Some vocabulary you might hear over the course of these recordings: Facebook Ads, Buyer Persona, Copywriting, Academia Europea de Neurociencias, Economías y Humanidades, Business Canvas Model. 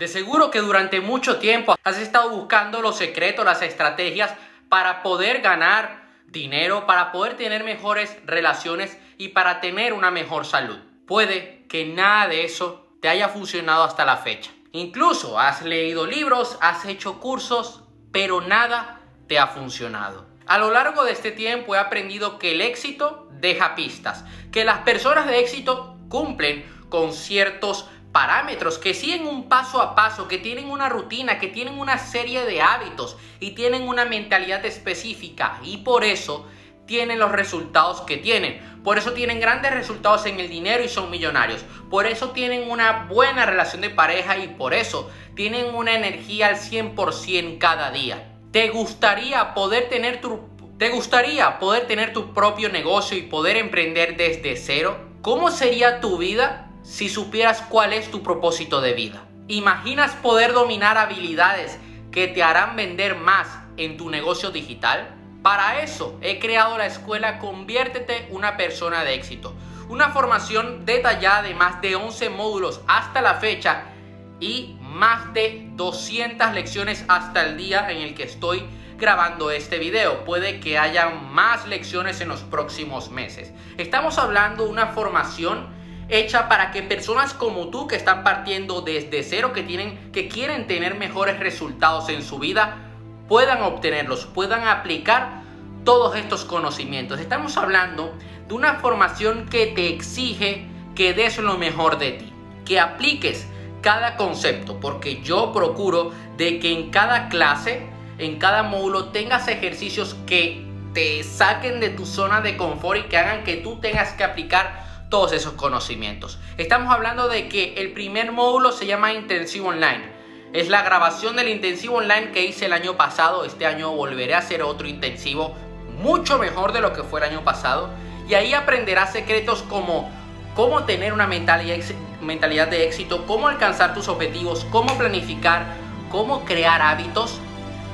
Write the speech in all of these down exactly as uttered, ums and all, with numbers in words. De seguro que durante mucho tiempo has estado buscando los secretos, las estrategias para poder ganar dinero, para poder tener mejores relaciones y para tener una mejor salud. Puede que nada de eso te haya funcionado hasta la fecha. Incluso has leído libros, has hecho cursos, pero nada te ha funcionado. A lo largo de este tiempo he aprendido que el éxito deja pistas, que las personas de éxito cumplen con ciertos parámetros, que siguen un paso a paso, que tienen una rutina, que tienen una serie de hábitos y tienen una mentalidad específica, y por eso tienen los resultados que tienen. Por eso tienen grandes resultados en el dinero y son millonarios. Por eso tienen una buena relación de pareja y por eso tienen una energía al cien por ciento cada día. ¿Te gustaría poder tener tu, te gustaría poder tener tu propio negocio y poder emprender desde cero? ¿Cómo sería tu vida si supieras cuál es tu propósito de vida? ¿Imaginas poder dominar habilidades que te harán vender más en tu negocio digital? Para eso he creado la escuela Conviértete una persona de éxito, una formación detallada de más de once módulos hasta la fecha y más de doscientas lecciones hasta el día en el que estoy grabando este video. Puede que haya más lecciones en los próximos meses. Estamos hablando de una formación hecha para que personas como tú, que están partiendo desde cero, que tienen, que quieren tener mejores resultados en su vida, puedan obtenerlos, puedan aplicar todos estos conocimientos. Estamos hablando de una formación que te exige que des lo mejor de ti, que apliques cada concepto, porque yo procuro de que en cada clase, en cada módulo, tengas ejercicios que te saquen de tu zona de confort y que hagan que tú tengas que aplicar todos esos conocimientos. Estamos hablando de que el primer módulo se llama Intensivo Online. Es la grabación del intensivo online que hice el año pasado. Este año volveré a hacer otro intensivo mucho mejor de lo que fue el año pasado. Y ahí aprenderás secretos como cómo tener una mentalidad, mentalidad de éxito, cómo alcanzar tus objetivos, cómo planificar, cómo crear hábitos,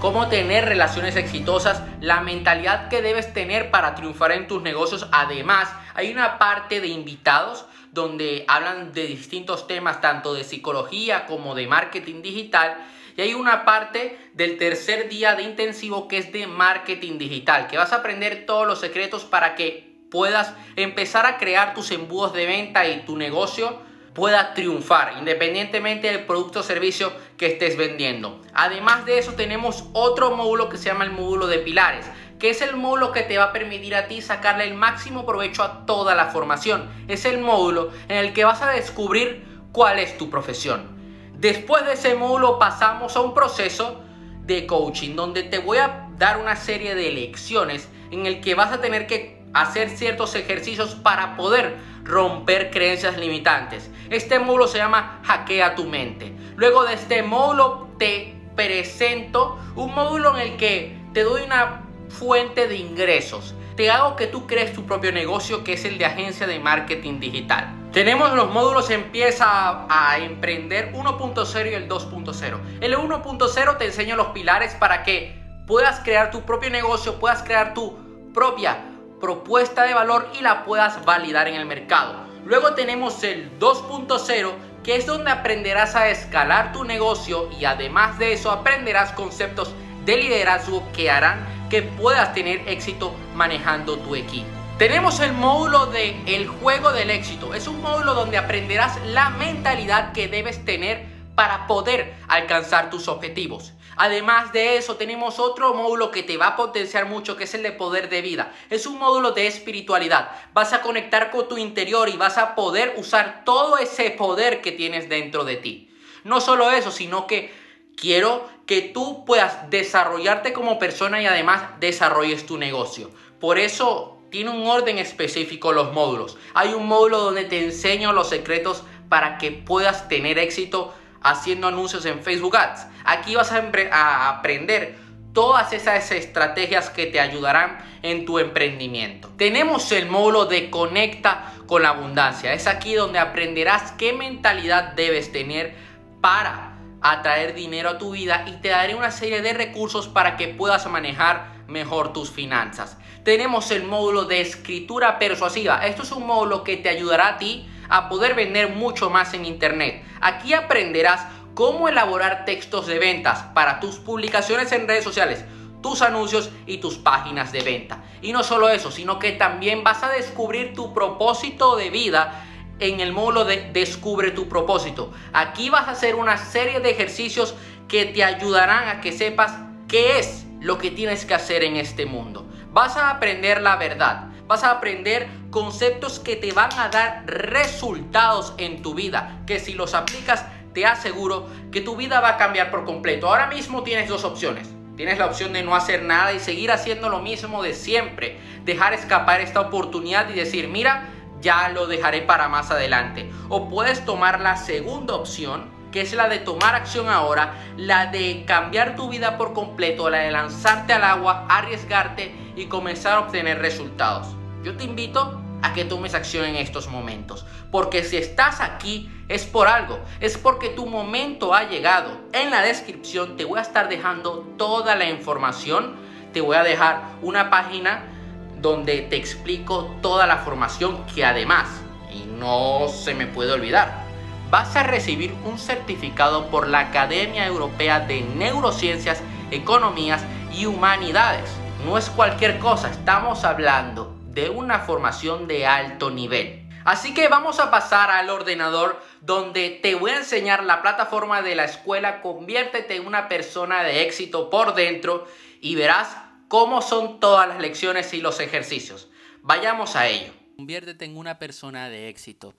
cómo tener relaciones exitosas, la mentalidad que debes tener para triunfar en tus negocios. Además, hay una parte de invitados donde hablan de distintos temas, tanto de psicología como de marketing digital. Y hay una parte del tercer día de intensivo que es de marketing digital, que vas a aprender todos los secretos para que puedas empezar a crear tus embudos de venta y tu negocio pueda triunfar independientemente del producto o servicio que estés vendiendo. Además de eso, tenemos otro módulo que se llama el módulo de pilares, que es el módulo que te va a permitir a ti sacarle el máximo provecho a toda la formación. Es el módulo en el que vas a descubrir cuál es tu profesión. Después de ese módulo pasamos a un proceso de coaching, donde te voy a dar una serie de lecciones en el que vas a tener que hacer ciertos ejercicios para poder romper creencias limitantes. Este módulo se llama Hackea tu mente. Luego de este módulo te presento un módulo en el que te doy una fuente de ingresos. Te hago que tú crees tu propio negocio, que es el de agencia de marketing digital. Tenemos los módulos Empieza a, a emprender uno punto cero y el dos punto cero. El uno punto cero te enseño los pilares para que puedas crear tu propio negocio, puedas crear tu propia propuesta de valor y la puedas validar en el mercado. Luego tenemos el dos punto cero, que es donde aprenderás a escalar tu negocio y además de eso aprenderás conceptos de liderazgo que harán que puedas tener éxito manejando tu equipo. Tenemos el módulo de El juego del éxito. Es un módulo donde aprenderás la mentalidad que debes tener para poder alcanzar tus objetivos. Además de eso, tenemos otro módulo que te va a potenciar mucho, que es el de Poder de Vida. Es un módulo de espiritualidad. Vas a conectar con tu interior y vas a poder usar todo ese poder que tienes dentro de ti. No solo eso, sino que quiero que tú puedas desarrollarte como persona y además desarrolles tu negocio. Por eso tiene un orden específico los módulos. Hay un módulo donde te enseño los secretos para que puedas tener éxito haciendo anuncios en Facebook Ads. Aquí vas a, a aprender todas esas estrategias que te ayudarán en tu emprendimiento. Tenemos el módulo de Conecta con la Abundancia. Es aquí donde aprenderás qué mentalidad debes tener para atraer dinero a tu vida y te daré una serie de recursos para que puedas manejar mejor tus finanzas. Tenemos el módulo de Escritura Persuasiva. Esto es un módulo que te ayudará a ti a poder vender mucho más en internet. Aquí aprenderás cómo elaborar textos de ventas para tus publicaciones en redes sociales, tus anuncios y tus páginas de venta. Y no solo eso, sino que también vas a descubrir tu propósito de vida en el módulo de Descubre tu propósito. Aquí vas a hacer una serie de ejercicios que te ayudarán a que sepas qué es lo que tienes que hacer en este mundo. Vas a aprender la verdad. Vas a aprender conceptos que te van a dar resultados en tu vida, que si los aplicas te aseguro que tu vida va a cambiar por completo. Ahora mismo tienes dos opciones. Tienes la opción de no hacer nada y seguir haciendo lo mismo de siempre, dejar escapar esta oportunidad y decir, mira, ya lo dejaré para más adelante. O puedes tomar la segunda opción, que es la de tomar acción ahora, la de cambiar tu vida por completo, la de lanzarte al agua, arriesgarte y comenzar a obtener resultados. Yo te invito a que tomes acción en estos momentos, porque si estás aquí es por algo, es porque tu momento ha llegado. En la descripción te voy a estar dejando toda la información, te voy a dejar una página donde te explico toda la formación que además, y no se me puede olvidar, vas a recibir un certificado por la Academia Europea de Neurociencias, Economías y Humanidades. No es cualquier cosa, estamos hablando de una formación de alto nivel. Así que vamos a pasar al ordenador donde te voy a enseñar la plataforma de la escuela Conviértete en una persona de éxito por dentro y verás cómo son todas las lecciones y los ejercicios. Vayamos a ello. Conviértete en una persona de éxito.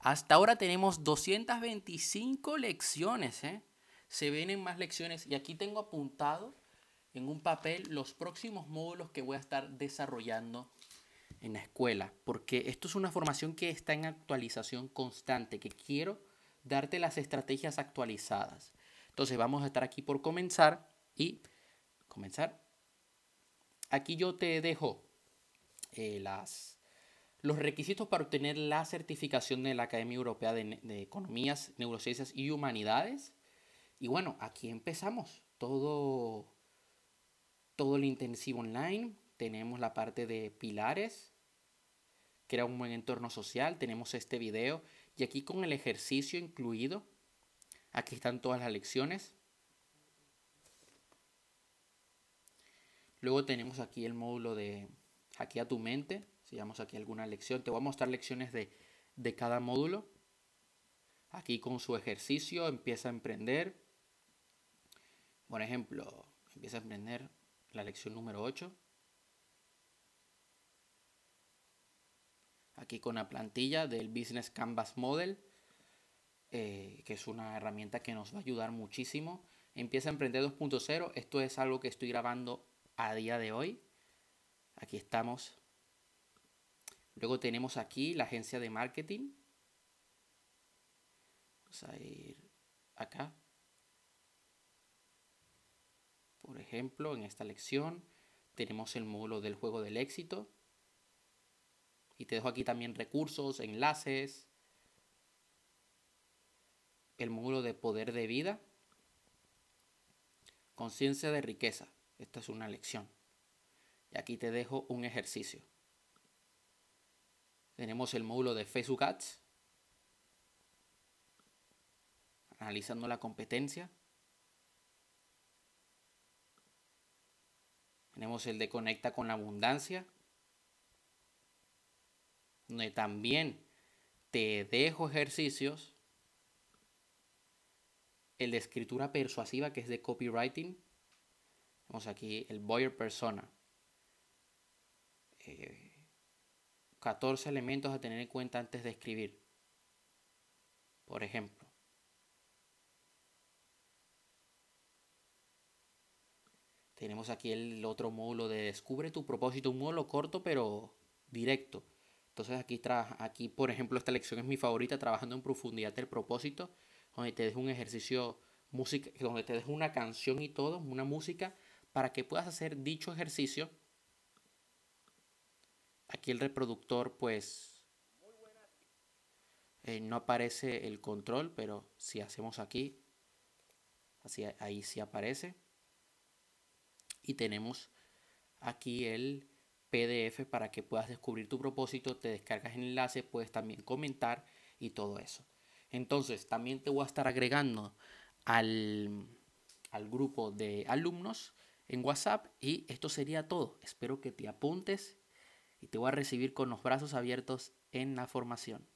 Hasta ahora tenemos doscientas veinticinco lecciones, ¿eh? Se vienen más lecciones y aquí tengo apuntado en un papel los próximos módulos que voy a estar desarrollando en la escuela, porque esto es una formación que está en actualización constante, que quiero darte las estrategias actualizadas. Entonces vamos a estar aquí por comenzar y comenzar. Aquí yo te dejo eh, las... los requisitos para obtener la certificación de la Academia Europea de, de Economías, Neurociencias y Humanidades. Y bueno, aquí empezamos todo, todo el intensivo online. Tenemos la parte de pilares, crea un buen entorno social. Tenemos este video y aquí con el ejercicio incluido. Aquí están todas las lecciones. Luego tenemos aquí el módulo de Hackea tu mente. Sigamos aquí alguna lección. Te voy a mostrar lecciones de, de cada módulo. Aquí con su ejercicio empieza a emprender. Por ejemplo, empieza a emprender la lección número ocho. Aquí con la plantilla del Business Canvas Model, eh, que es una herramienta que nos va a ayudar muchísimo. Empieza a emprender dos punto cero. Esto es algo que estoy grabando a día de hoy. Aquí estamos. Luego tenemos aquí la agencia de marketing. Vamos a ir acá. Por ejemplo, en esta lección tenemos el módulo del juego del éxito. Y te dejo aquí también recursos, enlaces. El módulo de poder de vida. Conciencia de riqueza. Esta es una lección. Y aquí te dejo un ejercicio. Tenemos el módulo de Facebook Ads, analizando la competencia. Tenemos el de Conecta con la abundancia, donde también te dejo ejercicios. El de escritura persuasiva, que es de Copywriting. Tenemos aquí el Buyer Persona. Eh, catorce elementos a tener en cuenta antes de escribir, por ejemplo. Tenemos aquí el otro módulo de Descubre tu propósito, un módulo corto pero directo. Entonces aquí, aquí por ejemplo, esta lección es mi favorita, trabajando en profundidad el propósito, donde te dejo un ejercicio, música, donde te dejo una canción y todo, una música, para que puedas hacer dicho ejercicio. Aquí el reproductor, pues, eh, no aparece el control, pero si hacemos aquí, así, ahí sí aparece. Y tenemos aquí el P D F para que puedas descubrir tu propósito, te descargas el enlace, puedes también comentar y todo eso. Entonces, también te voy a estar agregando al, al grupo de alumnos en WhatsApp. Y esto sería todo. Espero que te apuntes y te voy a recibir con los brazos abiertos en la formación.